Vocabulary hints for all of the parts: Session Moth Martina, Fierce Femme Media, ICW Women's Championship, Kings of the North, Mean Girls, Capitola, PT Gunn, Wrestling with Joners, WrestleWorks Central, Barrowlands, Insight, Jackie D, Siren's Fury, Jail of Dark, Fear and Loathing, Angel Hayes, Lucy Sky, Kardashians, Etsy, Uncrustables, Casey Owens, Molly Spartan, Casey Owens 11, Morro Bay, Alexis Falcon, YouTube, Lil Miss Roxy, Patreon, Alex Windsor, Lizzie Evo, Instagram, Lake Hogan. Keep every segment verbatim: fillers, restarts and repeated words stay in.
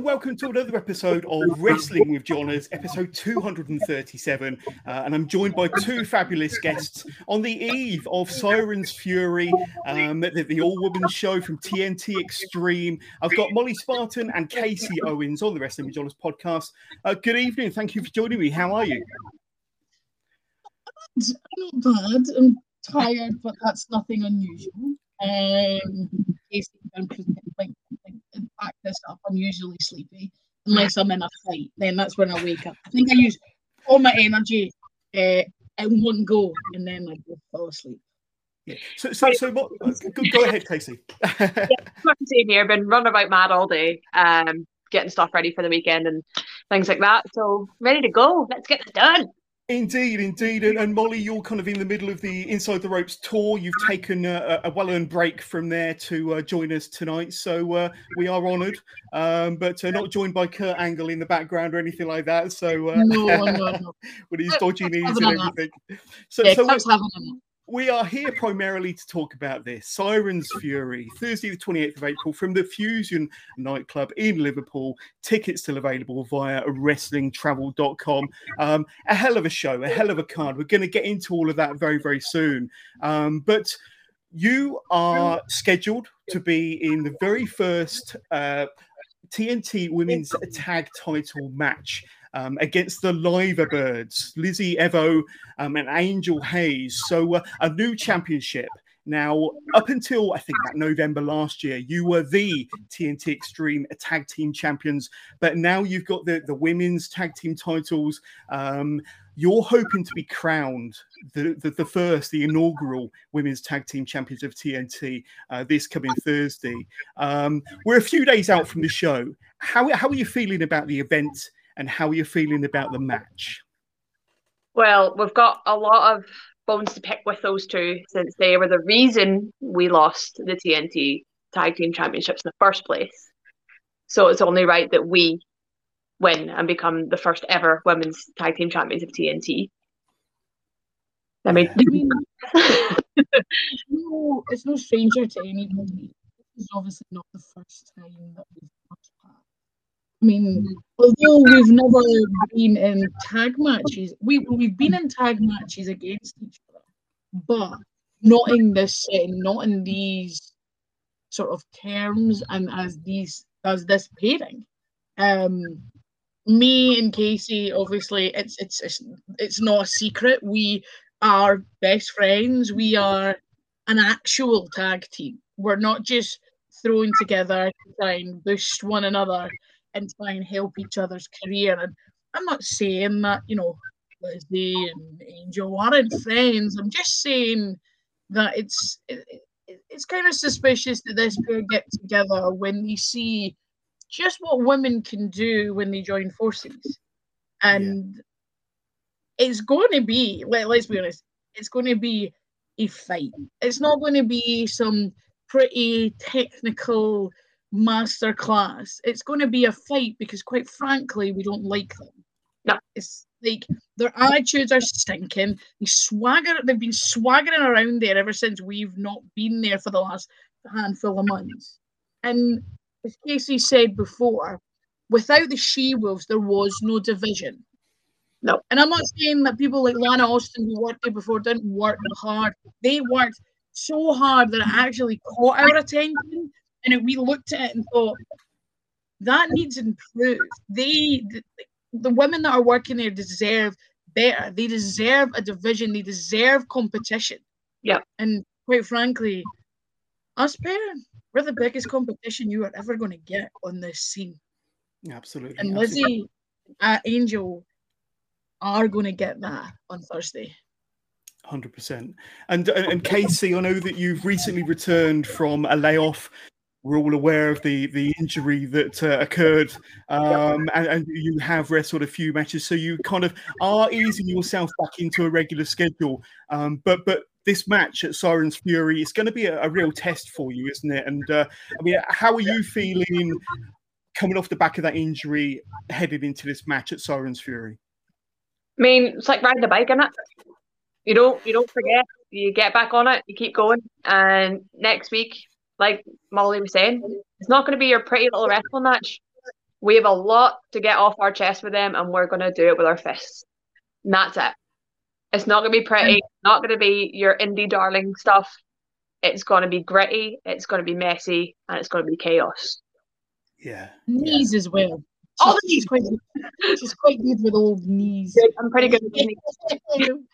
Welcome to another episode of Wrestling with Joners, episode two hundred thirty-seven, uh, and I'm joined by two fabulous guests on the eve of Siren's Fury, um, the, the all-woman show from T N T Extreme. I've got Molly Spartan and Casey Owens on the Wrestling with Joners podcast. Uh, good evening, thank you for joining me. How are you? I'm not bad. I'm tired, but that's nothing unusual. Um, Casey and like back this up, I'm usually sleepy unless I'm in a fight, then that's when I wake up. I think I use all my energy uh, in one go and then I just fall asleep. Yeah. So, so, so what, go, go ahead, Casey. Yeah, same here. I've been running about mad all day, um, getting stuff ready for the weekend and things like that. So, ready to go. Let's get this done. Indeed, indeed. And, and Molly, you're kind of in the middle of the Inside the Ropes tour. You've taken a, a well-earned break from there to uh, join us tonight. So uh, we are honoured, um, but uh, not joined by Kurt Angle in the background or anything like that. So uh, no, no, no. with his dodgy knees and everything. So, yeah, so we, we are here primarily to talk about this. Siren's Fury, Thursday the twenty-eighth of April from the Fusion nightclub in Liverpool. Tickets still available via wrestling travel dot com. Um, a hell of a show, a hell of a card. We're going to get into all of that very, very soon. Um, but you are scheduled to be in the very first uh, T N T Women's Tag Title match. Um, against the Liverbirds, Lizzie Evo um, and Angel Hayes. So uh, a new championship. Now, up until, I think, that November last year, you were the T N T Extreme Tag Team Champions, but now you've got the, the women's tag team titles. Um, you're hoping to be crowned the, the, the first, the inaugural Women's Tag Team Champions of T N T uh, this coming Thursday. Um, we're a few days out from the show. How, how are you feeling about the event? And how are you feeling about the match? Well, we've got a lot of bones to pick with those two since they were the reason we lost the T N T Tag Team Championships in the first place. So it's only right that we win and become the first ever Women's Tag Team Champions of T N T. I mean, I mean no, it's no stranger to anybody. It's obviously not the first time that we've lost that. I mean, although we've never been in tag matches, we, we've been in tag matches against each other, but not in this setting, not in these sort of terms and as these as this pairing. Um, me and Casey, obviously, it's it's it's, it's not a secret. We are best friends. We are an actual tag team. We're not just thrown together to try and boost one another and try and help each other's career. And I'm not saying that, you know, Lizzie and Angel aren't friends. I'm just saying that it's it, it's kind of suspicious that this pair get together when they see just what women can do when they join forces. And yeah. It's going to be, let, let's be honest, it's going to be a fight. It's not going to be some pretty technical masterclass. It's going to be a fight because, quite frankly, we don't like them. No. It's like their attitudes are stinking. They swagger. They've been swaggering around there ever since we've not been there for the last handful of months. And as Casey said before, without the She-Wolves, there was no division. No. And I'm not saying that people like Lana Austin, who worked there before, didn't work hard. They worked so hard that it actually caught our attention. And we looked at it and thought, that needs improved. They, the, the women that are working there deserve better. They deserve a division. They deserve competition. Yeah. And quite frankly, us parents, we're the biggest competition you are ever going to get on this scene. Absolutely. And Lizzie and Angel are going to get that on Thursday. one hundred percent. And, and, and Casey, I know that you've recently returned from a layoff. we're all aware of the the injury that uh, occurred, um, and, and you have wrestled a few matches, so you kind of are easing yourself back into a regular schedule. Um, but but this match at Siren's Fury is going to be a, a real test for you, isn't it? And uh, I mean, how are you feeling coming off the back of that injury, headed into this match at Siren's Fury? I mean, it's like riding a bike, isn't it? You don't, you don't forget. You get back on it. You keep going. And next week, like Molly was saying, it's not going to be your pretty little wrestling match. We have a lot to get off our chest with them, and we're going to do it with our fists. And that's it. It's not going to be pretty. It's not going to be your indie darling stuff. It's going to be gritty. It's going to be messy, and it's going to be chaos. Yeah. Knees yeah. as well. She's, oh, she's quite good. She's quite good with old knees. I'm pretty good with knees.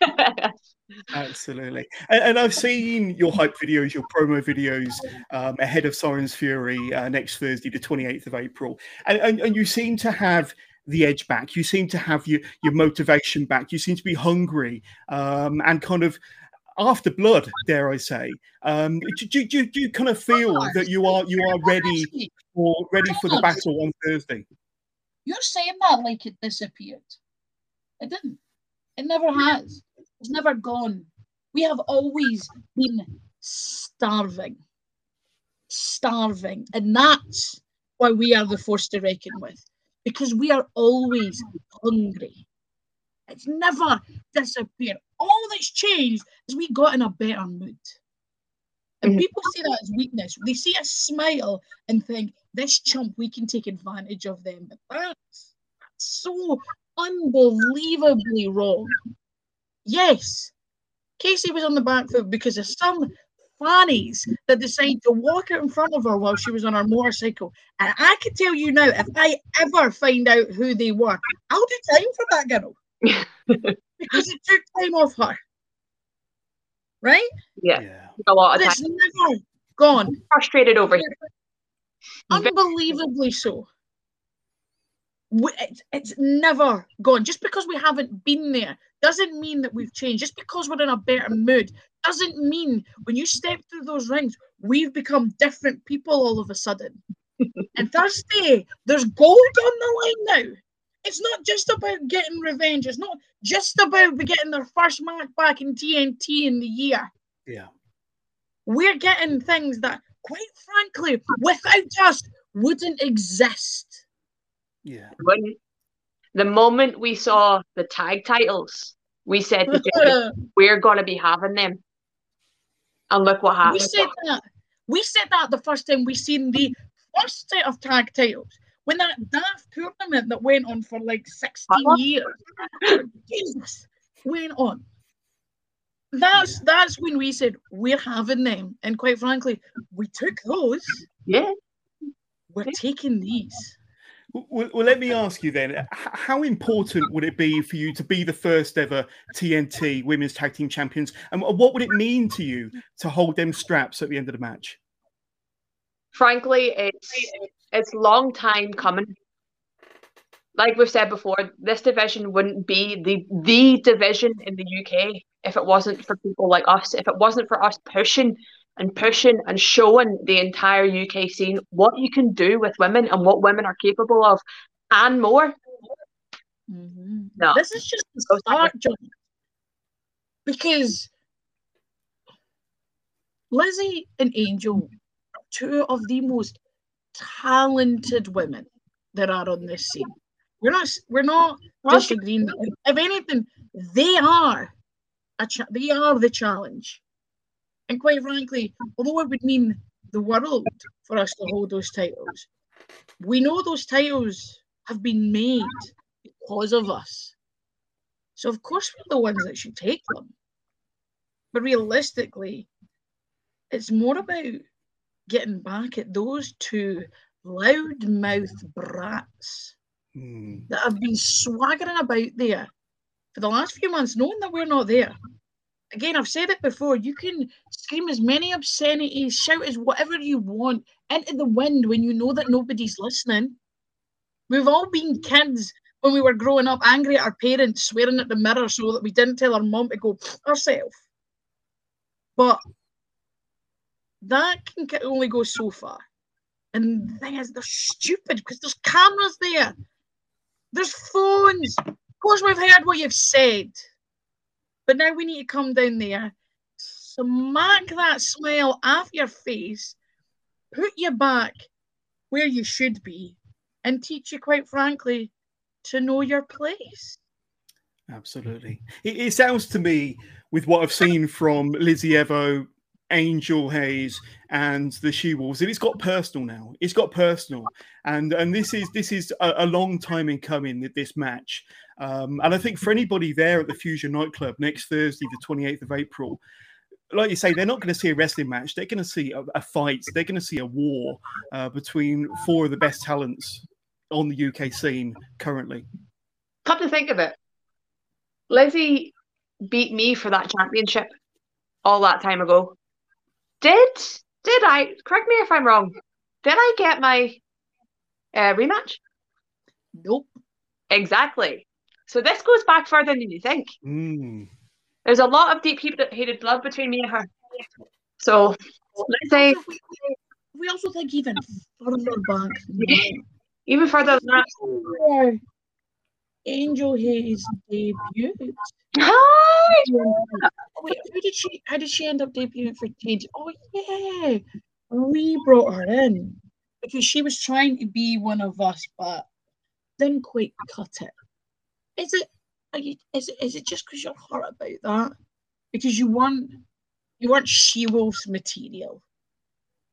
Absolutely. And, and I've seen your hype videos, your promo videos um, ahead of Siren's Fury uh, next Thursday, the twenty-eighth of April. And, and, and you seem to have the edge back. You seem to have your, your motivation back. You seem to be hungry um, and kind of after blood, dare I say. Um, do, do, do, do you kind of feel that you are you are ready for, ready for the battle on Thursday? You're saying that like it disappeared. It didn't. It never has. It's never gone. We have always been starving. Starving. And that's why we are the force to reckon with. Because we are always hungry. It's never disappeared. All that's changed is we got in a better mood. And people see that as weakness. They see a smile and think, this chump, we can take advantage of them. But that's so unbelievably wrong. Yes, Casey was on the back foot because of some fannies that decided to walk out in front of her while she was on her motorcycle. And I can tell you now, if I ever find out who they were, I'll do time for that girl. Because it took time off her. Right? Yeah. yeah. A lot of time. It's never gone. I'm frustrated over here. Unbelievably so. It's, it's never gone. Just because we haven't been there doesn't mean that we've changed. Just because we're in a better mood doesn't mean when you step through those rings, we've become different people all of a sudden. And Thursday, there's gold on the line now. It's not just about getting revenge. It's not just about getting their first match back in T N T in the year. Yeah. We're getting things that, quite frankly, without us, wouldn't exist. Yeah. When, the moment we saw the tag titles, we said, to Jetta, we're going to be having them. And look what happened. We said that. We said that the first time we seen the first set of tag titles. When that daft tournament that went on for like sixteen years, Jesus, went on. That's yeah. that's when we said, we're having them. And quite frankly, we took those. Yeah. We're yeah. taking these. Well, well, let me ask you then, how important would it be for you to be the first ever T N T Women's Tag Team Champions? And what would it mean to you to hold them straps at the end of the match? Frankly, it's it's long time coming. Like we've said before, this division wouldn't be the the division in the U K if it wasn't for people like us. If it wasn't for us pushing and pushing and showing the entire U K scene what you can do with women and what women are capable of, and more. Mm-hmm. No, this is just the start, John. Because Lizzie and Angel, two of the most talented women that are on this scene. We're not, we're not disagreeing. If anything, they are, a cha- they are the challenge. And quite frankly, although it would mean the world for us to hold those titles, we know those titles have been made because of us. So of course we're the ones that should take them. But realistically, it's more about getting back at those two loud-mouthed brats mm. that have been swaggering about there for the last few months, knowing that we're not there. Again, I've said it before, you can scream as many obscenities, shout as whatever you want into the wind when you know that nobody's listening. We've all been kids when we were growing up, angry at our parents, swearing at the mirror so that we didn't tell our mum to go herself. But that can only go so far. And the thing is, they're stupid because there's cameras there. There's phones. Of course, we've heard what you've said. But now we need to come down there, smack that smile off your face, put you back where you should be, and teach you, quite frankly, to know your place. Absolutely. It, it sounds to me, with what I've seen from Lizzie Evo, Angel Hayes, and the She-Wolves, and it's got personal now. It's got personal, and and this is this is a, a long time in coming. This match, um, and I think for anybody there at the Fusion nightclub next Thursday, the twenty-eighth of April, like you say, they're not going to see a wrestling match. They're going to see a, a fight. They're going to see a war uh, between four of the best talents on the U K scene currently. Come to think of it, Lizzie beat me for that championship all that time ago. Did did I, correct me if I'm wrong, did I get my uh, rematch? Nope. Exactly. So this goes back further than you think. Mm. There's a lot of deep-heated blood between me and her. So, let's say... We also think even further back. Even further than that. Angel Hayes debuted. Hi! Wait, how did she how did she end up debuting for T N T? Oh yeah. We brought her in because she was trying to be one of us but didn't quite cut it. Is it are you, is it is it just because you're hurt about that? Because you want you want She-Wolves material.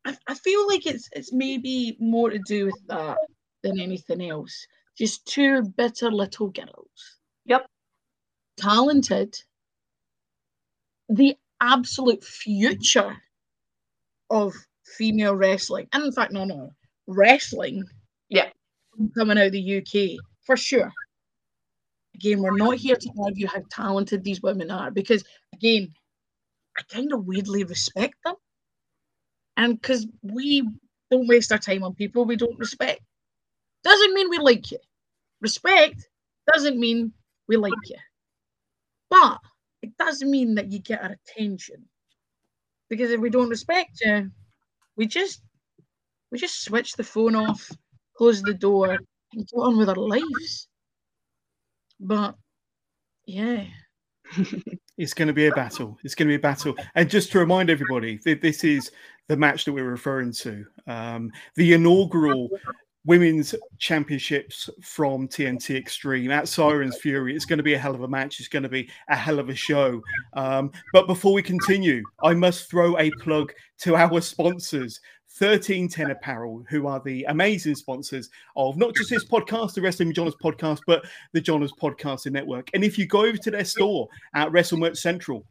I I feel like it's it's maybe more to do with that than anything else. Just two bitter little girls. Yep. Talented, the absolute future of female wrestling, and in fact, no, no, wrestling, yeah, coming out of the U K for sure. Again, we're not here to argue how talented these women are because, again, I kind of weirdly respect them, and because we don't waste our time on people we don't respect, doesn't mean we like you. Respect doesn't mean we like you. But it doesn't mean that you get our attention. Because if we don't respect you, we just we just switch the phone off, close the door, and go on with our lives. But yeah. It's going to be a battle. It's going to be a battle. And just to remind everybody, this is the match that we're referring to. Um, the inaugural Women's Championships from T N T Extreme at Siren's Fury. It's going to be a hell of a match. It's going to be a hell of a show. Um, but before we continue, I must throw a plug to our sponsors, thirteen ten Apparel, who are the amazing sponsors of not just this podcast, the Wrestling with Joners podcast, but the Joners Podcasting Network. And if you go over to their store at WrestleWorks Central,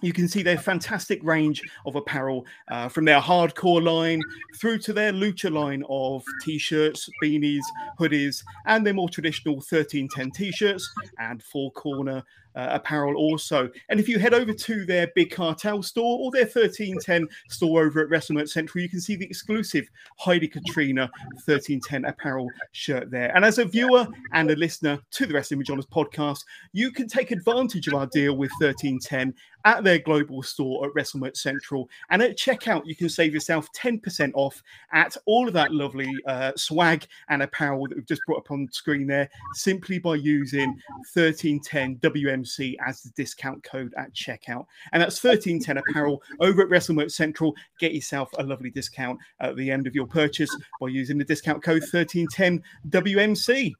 you can see their fantastic range of apparel uh, from their hardcore line through to their lucha line of T-shirts, beanies, hoodies, and their more traditional thirteen ten T-shirts and four-corner uh, apparel also. And if you head over to their Big Cartel store or their thirteen ten store over at WrestleMates Central, you can see the exclusive Heidi Katrina thirteen ten Apparel shirt there. And as a viewer and a listener to the Wrestling with Joners podcast, you can take advantage of our deal with thirteen ten at their global store at WrestleMates Central. And at checkout, you can save yourself ten percent off at all of that lovely uh, swag and apparel that we've just brought up on the screen there, simply by using thirteen ten W M C as the discount code at checkout. And that's thirteen ten Apparel over at WrestleMates Central. Get yourself a lovely discount at the end of your purchase by using the discount code thirteen ten W M C.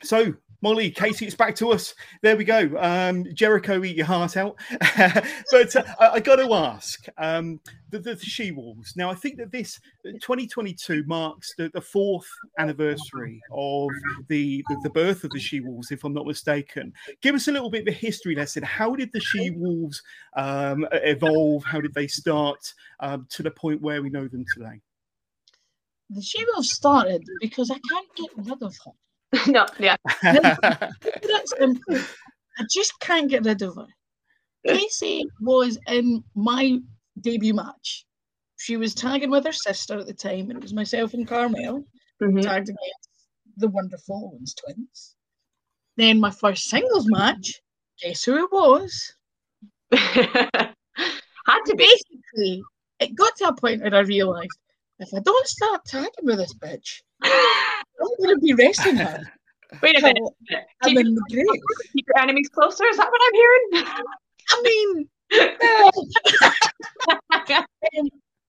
So, Molly, Casey, it's back to us. There we go. Um, Jericho, eat your heart out. But uh, I, I got to ask, um, the, the, the She-Wolves. Now, I think that this twenty twenty-two marks the, the fourth anniversary of the, the, the birth of the She-Wolves, if I'm not mistaken. Give us a little bit of a history lesson. How did the She-Wolves um, evolve? How did they start um, to the point where we know them today? The She-Wolves started because I can't get rid of her. No, yeah. That's simple. I just can't get rid of her. Casey was in my debut match. She was tagging with her sister at the time, and it was myself and Carmel, mm-hmm. tagged against the wonderful Owens twins. Then my first singles match, guess who it was? Had to be. Basically, it got to a point where I realised if I don't start tagging with this bitch, I'm going to be wrestling her. Wait a minute. I'm in the grave. Keep your enemies closer? Is that what I'm hearing? I mean, no. um,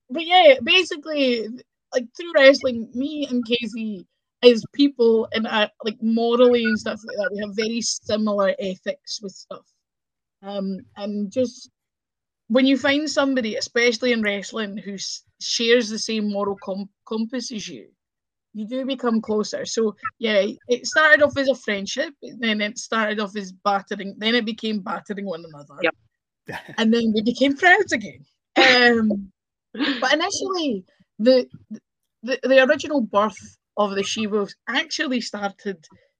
but yeah, basically, like through wrestling, me and Casey as people and uh, like morally and stuff like that, we have very similar ethics with stuff. Um, and just when you find somebody, especially in wrestling, who s shares the same moral com compass as you, you do become closer. So yeah, it started off as a friendship, then it started off as battering, then it became battering one another. Yep. And then we became friends again. Um, but initially, the, the the original birth of the She-Wolves actually started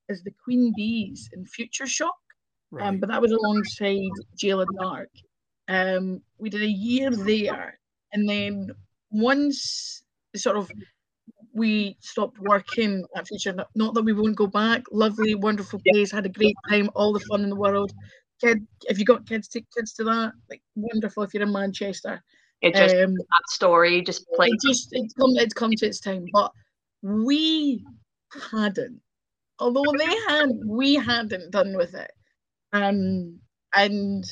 as the Queen Bees in Future Shock, right. um, but that was alongside Jail of Dark. Um, we did a year there, and then once sort of we stopped working at Future, not that we won't go back, lovely, wonderful place, had a great time, all the fun in the world. Kid, if you got kids, take kids to that. Like wonderful if you're in Manchester. It just um, that story just played. It just it's come it's come to its time, but we hadn't. Although they had, we hadn't done with it, um, and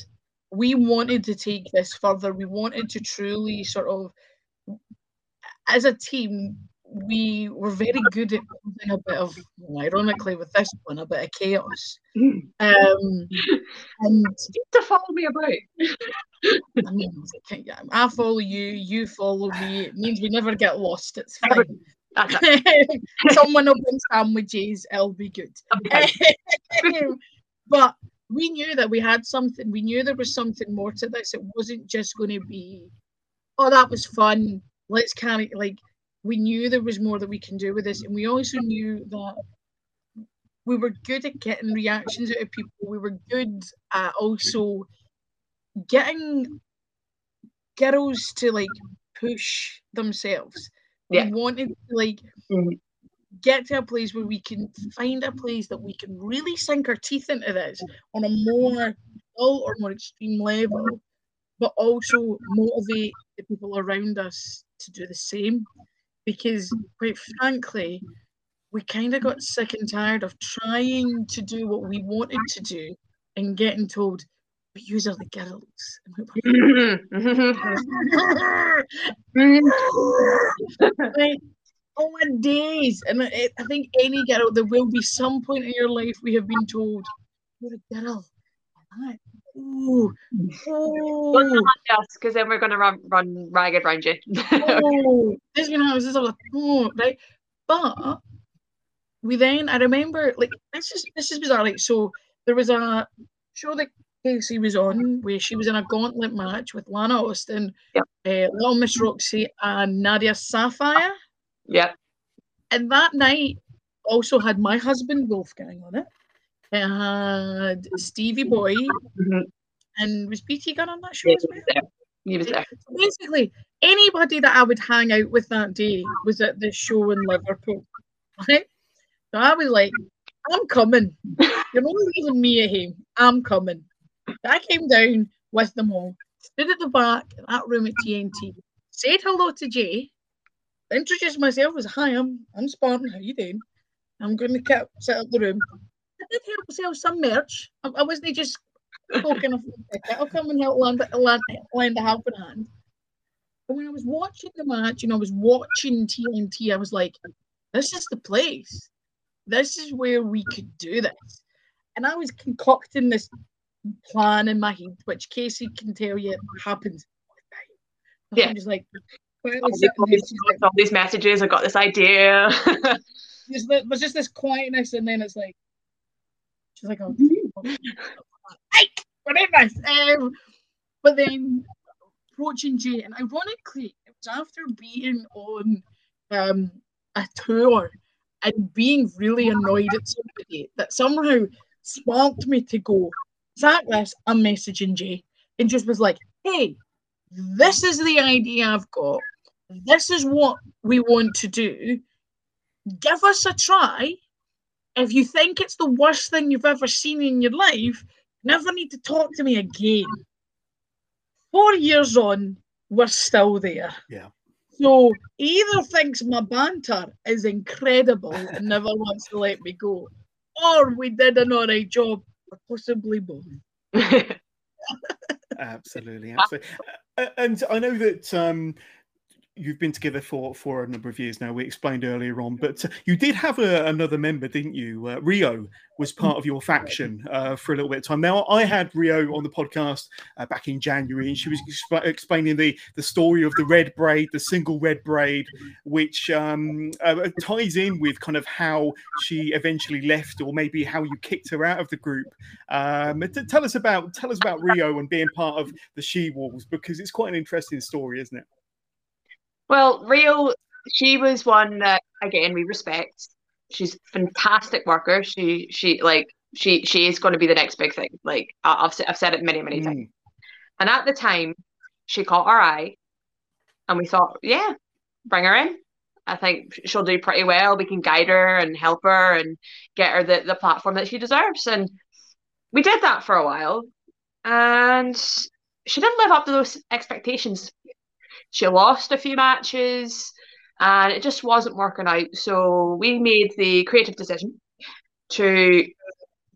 we wanted to take this further. We wanted to truly sort of, as a team, we were very good at building a bit of, well, ironically with this one, a bit of chaos. Um, and to follow me about. I mean, I follow you, you follow me. It means we never get lost. It's fine. Someone will bring sandwiches. It'll be good. But we knew that we had something. We knew there was something more to this. It wasn't just going to be, oh, that was fun. Let's kind of like. We knew there was more that we can do with this, and we also knew that we were good at getting reactions out of people. We were good at also getting girls to like push themselves. Yeah. We wanted to like get to a place where we can find a place that we can really sink our teeth into this on a more dull or more extreme level, but also motivate the people around us to do the same. Because, quite frankly, we kind of got sick and tired of trying to do what we wanted to do and getting told, but yous are the girls. Like, oh my days. And I, I think any girl, there will be some point in your life we have been told, you're a girl. Ooh, because then we're going to run, run ragged round you. Oh, this you know, this is all a oh, right? But we then, I remember, like this is this is bizarre. Like, so there was a show that Casey was on where she was in a gauntlet match with Lana Austin, yep. uh, Lil Miss Roxy, and Nadia Sapphire. Yeah. And that night also had my husband Wolfgang on it. It had Stevie Boy, mm-hmm. and was P T Gunn on that show yeah, as well? He was there. He was there. Basically, anybody that I would hang out with that day was at this show in Liverpool. Right? So I was like, I'm coming. You're only leaving me at home. I'm coming. So I came down with them all, stood at the back in that room at T N T, said hello to Jay, introduced myself as, hi, I'm, I'm Spartan, how you doing? I'm going to keep, set up the room. I did help sell some merch. I, I wasn't just talking off the ticket. I'll come and help lend, lend, lend a helping hand. And when I was watching the match and I was watching T N T, I was like, this is the place. This is where we could do this. And I was concocting this plan in my head, which Casey can tell you happens all the time. Yeah. I'm just like, all these, like, all these messages, I got this idea. There's, there's just this quietness, and then it's like, she's like, oh, Ike, whatever. Um, but then approaching Jay, and ironically, it was after being on um, a tour and being really annoyed at somebody that somehow sparked me to go, sack this, I'm messaging Jay, and just was like, hey, this is the idea I've got. This is what we want to do. Give us a try. If you think it's the worst thing you've ever seen in your life, you never need to talk to me again. Four years on, we're still there. Yeah. So either thinks my banter is incredible and never wants to let me go, or we did an alright job, or possibly both. Absolutely, absolutely. And I know that um, you've been together for, for a number of years now. We explained earlier on, but you did have a, another member, didn't you? Uh, Rio was part of your faction uh, for a little bit of time. Now, I had Rio on the podcast uh, back in January, and she was exp- explaining the, the story of the red braid, the single red braid, which um, uh, ties in with kind of how she eventually left, or maybe how you kicked her out of the group. Um, t- tell us about tell us about Rio and being part of the She-Wolves, because it's quite an interesting story, isn't it? Well, Rio, she was one that, again, we respect. She's a fantastic worker. She, she, like, she, she is going to be the next big thing. Like, I've, I've said it many, many mm. times. And at the time, she caught our eye, and we thought, yeah, bring her in. I think she'll do pretty well. We can guide her and help her and get her the, the platform that she deserves. And we did that for a while, and she didn't live up to those expectations. She lost a few matches, and it just wasn't working out. So we made the creative decision to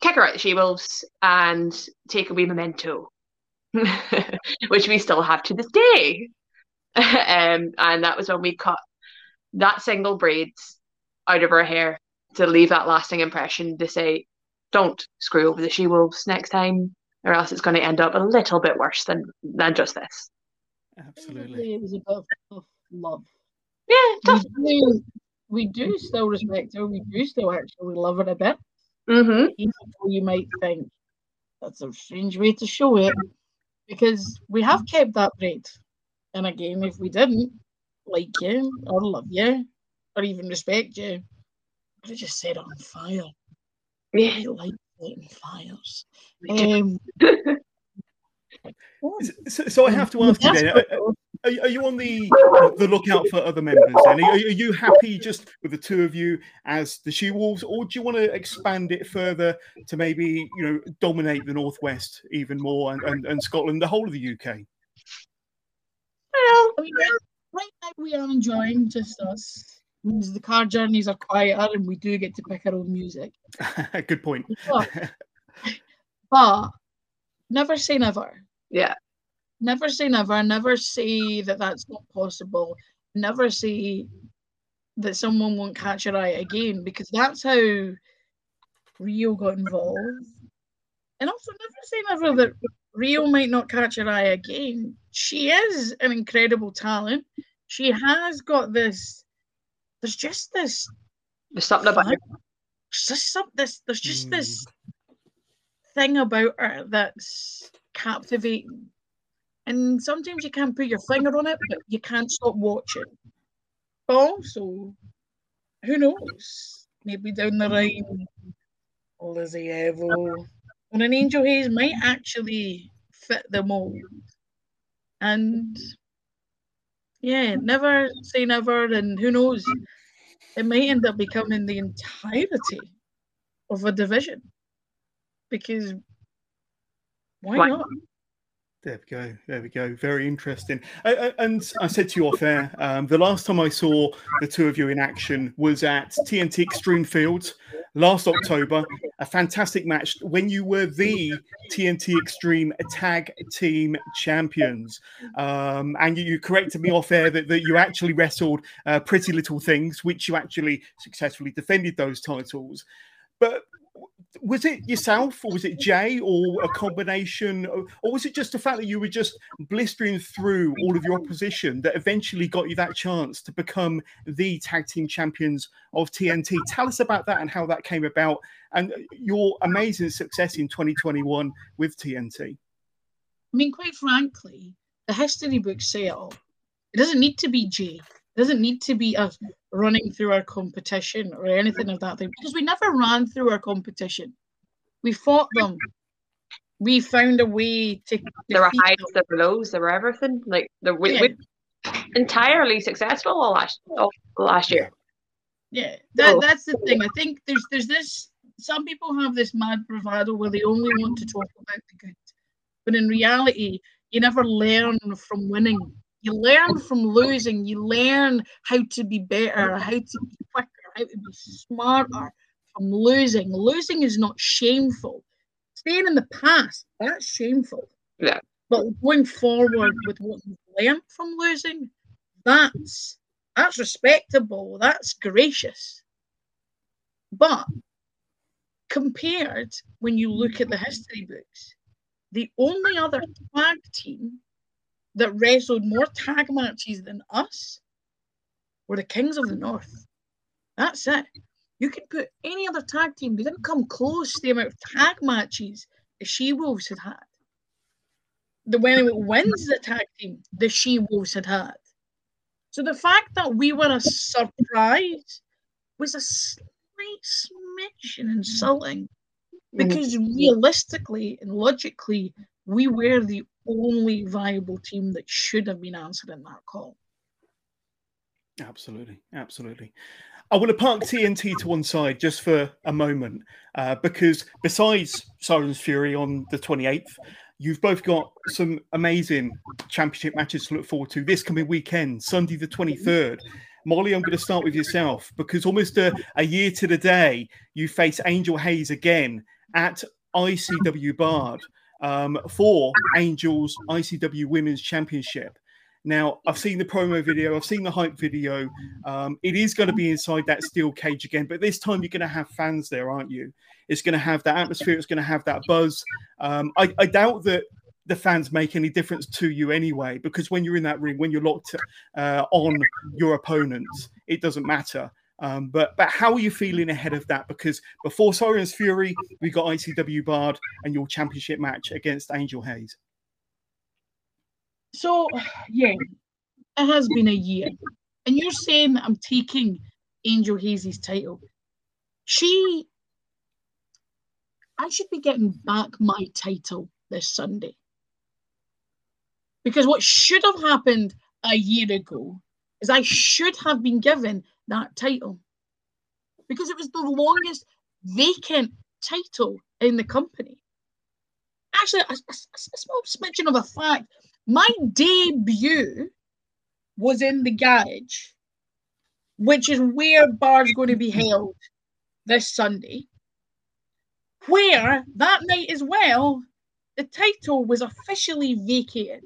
kick her out the She-Wolves and take away Memento, which we still have to this day. um, and that was when we cut that single braid out of her hair to leave that lasting impression to say, don't screw over the She-Wolves next time, or else it's going to end up a little bit worse than, than just this. Absolutely. It was about love. Yeah, definitely. We do, we do still respect her. We do still actually love her a bit. Mm-hmm. Even though you might think that's a strange way to show it, because we have kept that braid. And again, if we didn't like you or love you or even respect you, I'd have just set it on fire. Yeah. I like setting fires. Um, So, so I have to ask you then, are, are you on the the lookout for other members then? Are, are you happy just with the two of you as the She-Wolves, or do you want to expand it further to maybe, you know, dominate the Northwest even more, and, and, and Scotland, the whole of the U K? Well, I mean, right now we are enjoying just us. The car journeys are quieter and we do get to pick our own music. Good point. But, but never say never. Yeah. Never say never. Never say that that's not possible. Never say that someone won't catch your eye again, because that's how Rio got involved. And also never say never that Rio might not catch your eye again. She is an incredible talent. She has got this, there's just this. There's something about her. There's just, some, this, there's just mm. this thing about her that's captivating, and sometimes you can't put your finger on it, but you can't stop watching. But also, who knows, maybe down the line Lizzie Evo and an Angel Hayes might actually fit the mold. And yeah, never say never, and who knows, it might end up becoming the entirety of a division, because why right. not? There we go. There we go. Very interesting. I, I, and I said to you off air, um, the last time I saw the two of you in action was at T N T Extreme Fields last October. A fantastic match when you were the T N T Extreme Tag Team Champions. Um, and you, you corrected me off air that, that you actually wrestled uh, Pretty Little Things, which you actually successfully defended those titles. But was it yourself, or was it Jay, or a combination, or was it just the fact that you were just blistering through all of your opposition that eventually got you that chance to become the tag team champions of T N T? Tell us about that and how that came about, and your amazing success in twenty twenty-one with T N T. I mean, quite frankly, the history books say it all. It doesn't need to be Jay. It doesn't need to be us running through our competition or anything of that thing, because we never ran through our competition. We fought them. We found a way to. There were highs, there were lows, there were everything. Like the we, yeah. we entirely successful all last all last year. Yeah, that, oh. that's the thing. I think there's there's this. Some people have this mad bravado where they only want to talk about the good, but in reality, you never learn from winning. You learn from losing. You learn how to be better, how to be quicker, how to be smarter from losing. Losing is not shameful. Staying in the past, that's shameful. Yeah. But going forward with what you've learned from losing, that's that's respectable. That's gracious. But compared, when you look at the history books, the only other tag team that wrestled more tag matches than us were the Kings of the North. That's it. You could put any other tag team. They didn't come close to the amount of tag matches the She-Wolves had had. The when it wins the tag team, the She-Wolves had had. So the fact that we were a surprise was a slight smidge and insulting, because realistically and logically, we were the only viable team that should have been answered in that call. Absolutely, absolutely. I want to park T N T to one side just for a moment, uh, because besides Siren's Fury on the twenty-eighth, you've both got some amazing championship matches to look forward to this coming weekend, Sunday the twenty-third. Molly, I'm going to start with yourself, because almost a, a year to the day, you face Angel Hayes again at I C W Bard um, for Angel's I C W Women's Championship. Now, I've seen the promo video. I've seen the hype video. Um, it is going to be inside that steel cage again, but this time you're going to have fans there, aren't you? It's going to have that atmosphere. It's going to have that buzz. Um, I, I doubt that the fans make any difference to you anyway, because when you're in that ring, when you're locked uh, on your opponents, it doesn't matter. Um, but but how are you feeling ahead of that? Because before Siren's Fury, we got I C W Bard and your championship match against Angel Hayes. So, yeah, it has been a year. And you're saying that I'm taking Angel Hayes' title. She, I should be getting back my title this Sunday. Because what should have happened a year ago is I should have been given that title. Because it was the longest vacant title in the company. Actually, a, a, a small smidgen of a fact. My debut was in the garage, which is where Bard's going to be held this Sunday, where that night as well, the title was officially vacated.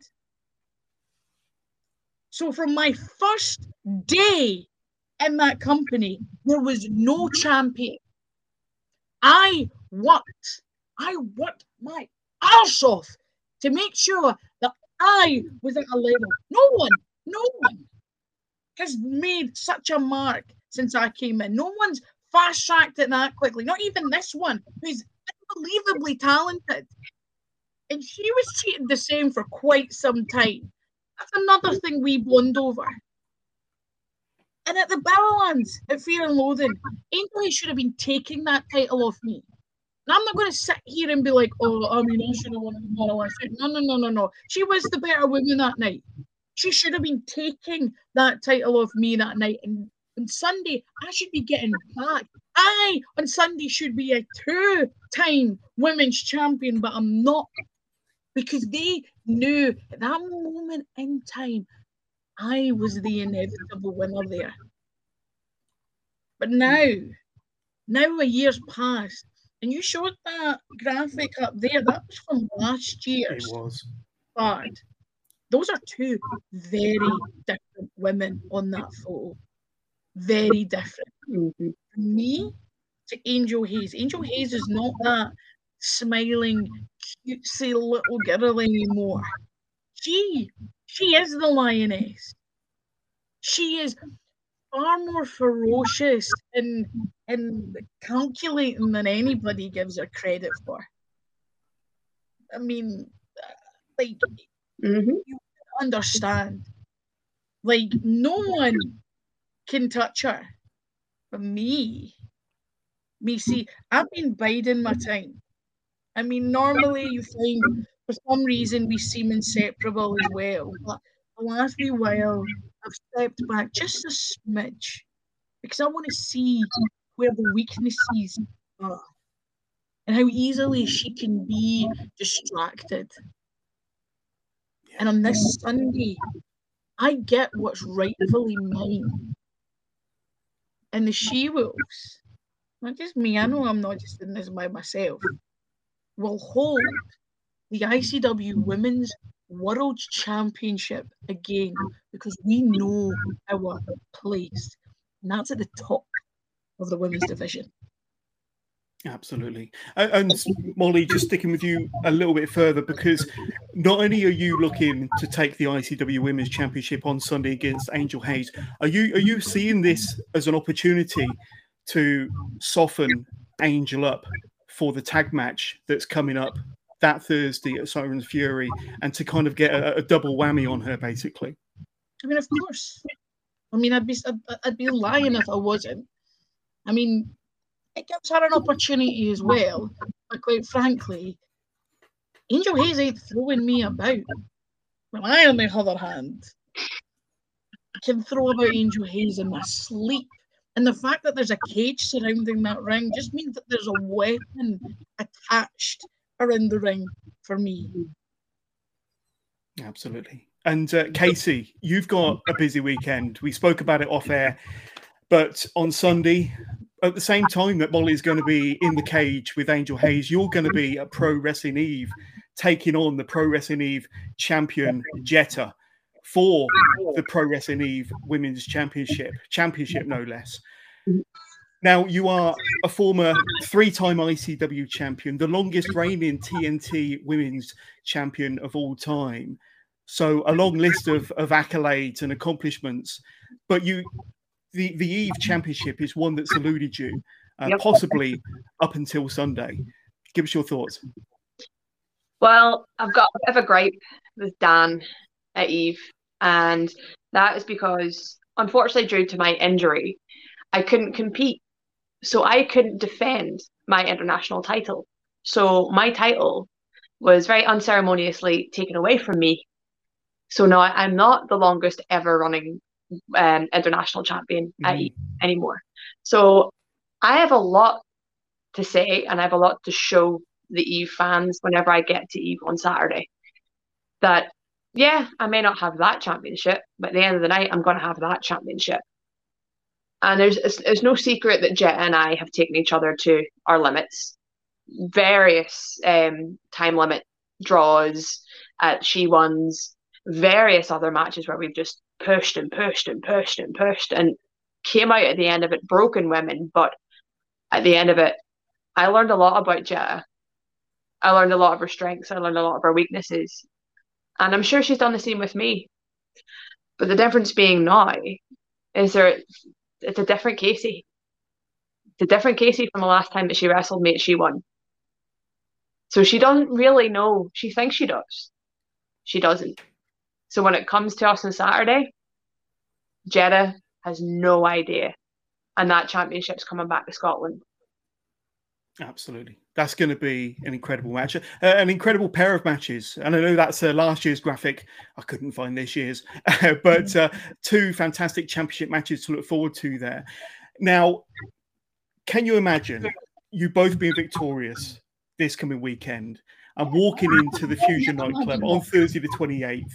So from my first day in that company, there was no champion. I worked, I worked my arse off to make sure that I was at a level. No one, no one has made such a mark since I came in. No one's fast-tracked it that quickly. Not even this one, who's unbelievably talented. And she was treated the same for quite some time. That's another thing we bond over. And at the Barrowlands, at Fear and Loathing, Angel should have been taking that title off me. And I'm not going to sit here and be like, oh, I mean, I should have won the Barrowlands. No, no, no, no, no. She was the better woman that night. She should have been taking that title off me that night. And on Sunday, I should be getting back. I, on Sunday, should be a two-time women's champion, but I'm not. Because they knew at that moment in time, I was the inevitable winner there. But now, now a year's passed. And you showed that graphic up there. That was from last year's. It was. But those are two very different women on that photo. Very different. Mm-hmm. Me to Angel Hayes. Angel Hayes is not that smiling, cutesy little girl anymore. She, she is the lioness. She is far more ferocious and and calculating than anybody gives her credit for. I mean, like, mm-hmm. You understand. Like, no one can touch her. But me, me, see, I've been biding my time. I mean, normally you find, for some reason, we seem inseparable as well. But the last wee while, I've stepped back just a smidge because I want to see where the weaknesses are and how easily she can be distracted. And on this Sunday, I get what's rightfully mine. And the She-Wolves, not just me, I know I'm not just in this by myself, will hold the I C W Women's World Championship again, because we know our place. And that's at the top of the women's division. Absolutely. And, and Molly, just sticking with you a little bit further, because not only are you looking to take the I C W Women's Championship on Sunday against Angel Hayes, are you are you seeing this as an opportunity to soften Angel up for the tag match that's coming up that Thursday at Siren's Fury, and to kind of get a, a double whammy on her, basically? I mean, of course. I mean, I'd be I'd be lying if I wasn't. I mean, it gives her an opportunity as well, but quite frankly, Angel Hayes ain't throwing me about. When I, on the other hand, I can throw about Angel Hayes in my sleep. And the fact that there's a cage surrounding that ring just means that there's a weapon attached around the ring for me. Absolutely. And uh, Casey, you've got a busy weekend. We spoke about it off air, but on Sunday, at the same time that Molly's going to be in the cage with Angel Hayes, you're going to be at Pro Wrestling Eve, taking on the Pro Wrestling Eve champion Jetta for the Pro Wrestling Eve Women's Championship, championship no less. Now, you are a former three-time I C W champion, the longest reigning T N T Women's Champion of all time. So a long list of, of accolades and accomplishments, but you... The, the Eve Championship is one that's eluded you, uh, yep. possibly up until Sunday. Give us your thoughts. Well, I've got a bit of a gripe with Dan at Eve, and that is because, unfortunately, due to my injury, I couldn't compete. So I couldn't defend my international title. So my title was very unceremoniously taken away from me. So now I'm not the longest ever running Um, international champion at E anymore. So I have a lot to say, and I have a lot to show the Eve fans whenever I get to Eve on Saturday. That, yeah, I may not have that championship, but at the end of the night, I'm going to have that championship. And there's it's, it's no secret that Jetta and I have taken each other to our limits, various um, time limit draws at She-Ones, various other matches where we've just pushed and pushed and pushed and pushed and came out at the end of it broken women. But at the end of it, I learned a lot about Jetta. I learned a lot of her strengths. I learned a lot of her weaknesses. And I'm sure she's done the same with me. But the difference being now is there, it's a different Casey. It's a different Casey from the last time that she wrestled me at She Won. So she doesn't really know. She thinks she does. She doesn't. So when it comes to us on Saturday, Jetta has no idea. And that championship's coming back to Scotland. Absolutely. That's going to be an incredible match, uh, an incredible pair of matches. And I know that's uh, last year's graphic. I couldn't find this year's, but uh, two fantastic championship matches to look forward to there. Now, can you imagine you both being victorious this coming weekend and walking into the Fusion nightclub on Thursday the twenty-eighth?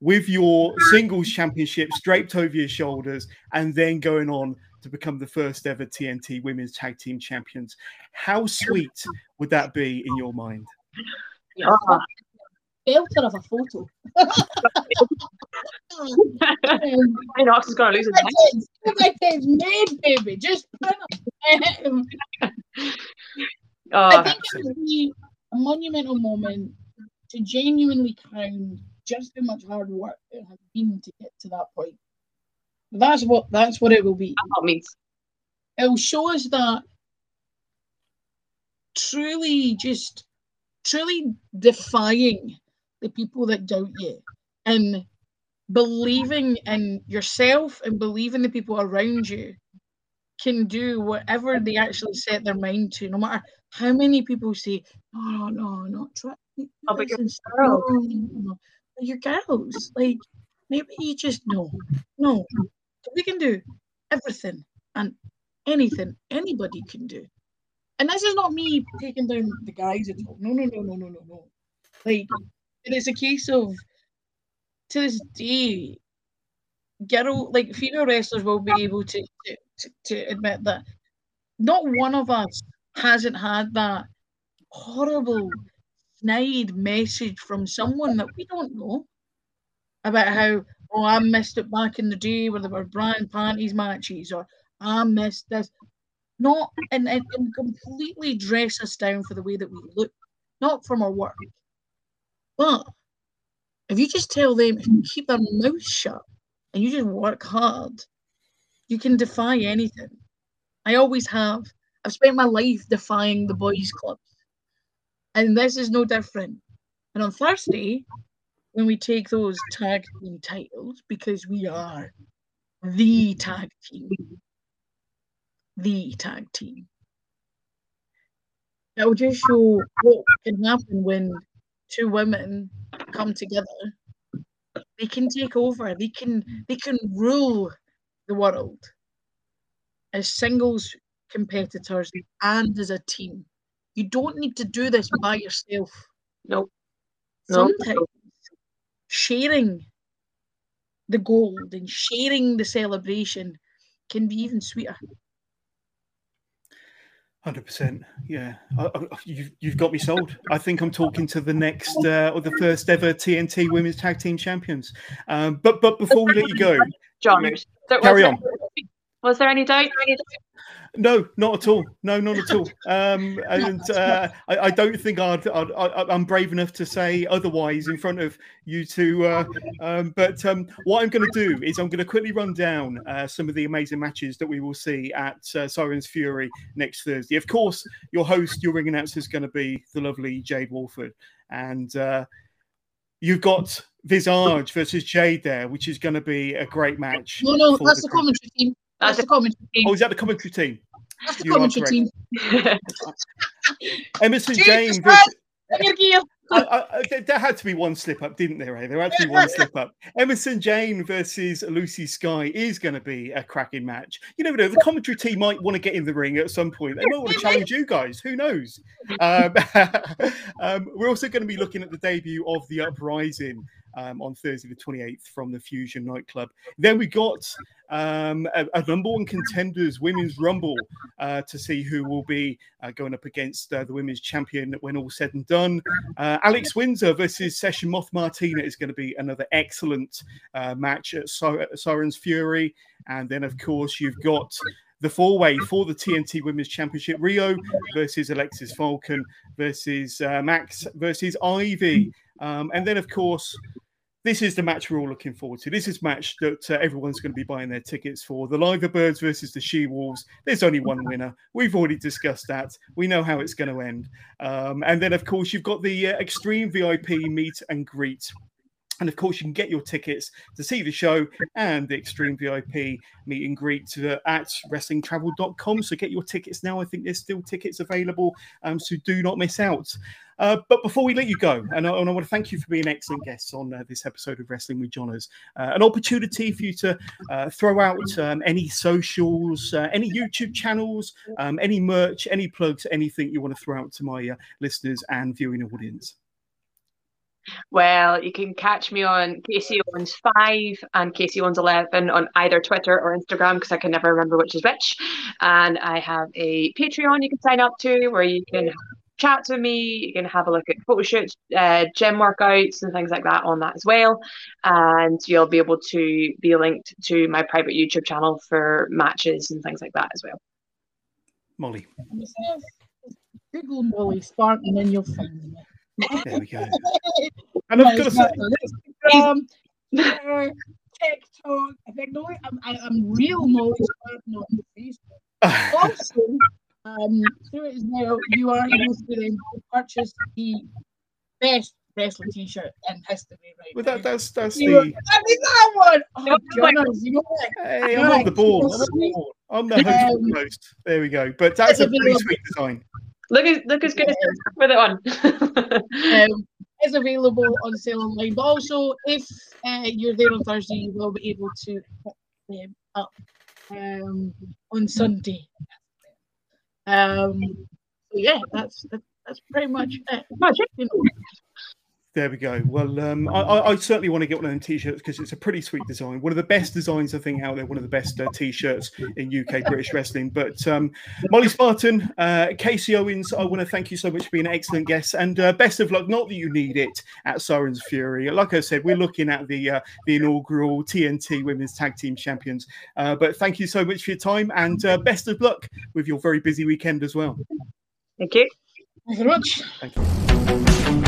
With your singles championships draped over your shoulders, and then going on to become the first ever T N T Women's Tag Team Champions. How sweet would that be in your mind? Uh-huh. Belter of a photo. My Knox is going to lose his mind. Like it's made, baby. Just put it on. I think it would be a monumental moment to genuinely count just how much hard work it has been to get to that point. That's what that's what it will be. That's what it means. It'll show us that truly just truly defying the people that doubt you and believing in yourself and believing the people around you can do whatever they actually set their mind to, no matter how many people say, oh, no, no, not try oh, but you're no, no, no. Your girls, like maybe you just know, no, we can do everything and anything anybody can do. And this is not me taking down the guys at all. No, no, no, no, no, no, no. Like it is a case of, to this day, girl, like female wrestlers will be able to, to, to admit that not one of us hasn't had that horrible, snide message from someone that we don't know about how, oh, I missed it back in the day where there were bra and panties matches, or I missed this. Not, and, and, and completely dress us down for the way that we look, not from our work. But if you just tell them to keep their mouth shut and you just work hard, you can defy anything. I always have. I've spent my life defying the boys' clubs. And this is no different. And on Thursday, when we take those tag team titles, because we are the tag team, the tag team, it will just show what can happen when two women come together. They can take over. They can they can rule the world as singles competitors and as a team. You don't need to do this by yourself. No. Nope. Sometimes nope. sharing the gold and sharing the celebration can be even sweeter. one hundred percent. Yeah. I, I, you've, you've got me sold. I think I'm talking to the next uh, or the first ever T N T Women's Tag Team Champions. Um, but but before we let you go, Joners, carry on. Was there any doubt? No, not at all. No, not at all. Um, and uh, I, I don't think I'd, I'd, I'd, I'm brave enough to say otherwise in front of you two. Uh, um, but um, what I'm going to do is I'm going to quickly run down uh, some of the amazing matches that we will see at uh, Siren's Fury next Thursday. Of course, your host, your ring announcer, is going to be the lovely Jade Walford. And uh, you've got Visage versus Jade there, which is going to be a great match. No, no, that's the commentary team. That's the commentary team. Oh, is that the commentary team? That's the you commentary team. Emerson Jesus James. Versus... I, I, I, there had to be one slip up, didn't there? Eh? There had to be one slip up. Emerson Jane versus Lucy Sky is going to be a cracking match. You never know. The commentary team might want to get in the ring at some point. They might want to challenge you guys. Who knows? Um, um, we're also going to be looking at the debut of The Uprising um, on Thursday the twenty-eighth from the Fusion nightclub. Then we got Um, a, a number one contenders women's rumble uh, to see who will be uh, going up against uh, the women's champion when all said and done. Uh, Alex Windsor versus Session Moth Martina is going to be another excellent uh, match at, Sir- at Siren's Fury. And then, of course, you've got the four-way for the T N T Women's Championship. Rio versus Alexis Falcon versus uh, Max versus Ivy. Um, and then, of course, this is the match we're all looking forward to. This is a match that uh, everyone's going to be buying their tickets for. The Liverbirds versus the She-Wolves. There's only one winner. We've already discussed that. We know how it's going to end. Um, and then, of course, you've got the uh, Extreme V I P meet and greet. And, of course, you can get your tickets to see the show and the Extreme V I P meet and greet at wrestling travel dot com. So get your tickets now. I think there's still tickets available, um, so do not miss out. Uh, but before we let you go, and I, and I want to thank you for being excellent guests on uh, this episode of Wrestling with Joners, uh, an opportunity for you to uh, throw out um, any socials, uh, any YouTube channels, um, any merch, any plugs, anything you want to throw out to my uh, listeners and viewing audience. Well, you can catch me on Casey Owens five and Casey Owens eleven on either Twitter or Instagram, because I can never remember which is which. And I have a Patreon you can sign up to, where you can chat to me, you can have a look at photo shoots, uh, gym workouts and things like that on that as well. And you'll be able to be linked to my private YouTube channel for matches and things like that as well. Molly. Google Molly Spartan and you'll find me. There we go. And I've got to say, um, TikTok. I think no, I'm I, I'm real Molly Spartan on Facebook. Also, um, so it is now you are able to then purchase the best wrestling T-shirt in history, right? Well, that, that's that's you the. I mean that one. Oh, Joners, you know what? Hey, I'm on the board. I'm the host of the most. There we go. But that's a pretty sweet design. Look as look as good as yeah. with it on. um, it's available on sale online, but also if uh, you're there on Thursday, you will be able to pick them up um, on Sunday. Um, so yeah, that's that's pretty much it. Much, you know. There we go. Well, um, I, I certainly want to get one of them T-shirts because it's a pretty sweet design. One of the best designs, I think, out there. One of the best uh, T-shirts in U K British wrestling. But um, Molly Spartan, uh, Casey Owens, I want to thank you so much for being an excellent guest. And uh, best of luck, not that you need it, at Siren's Fury. Like I said, we're looking at the, uh, the inaugural T N T Women's Tag Team Champions. Uh, but thank you so much for your time and uh, best of luck with your very busy weekend as well. Thank you. Thank you very much. Thank you.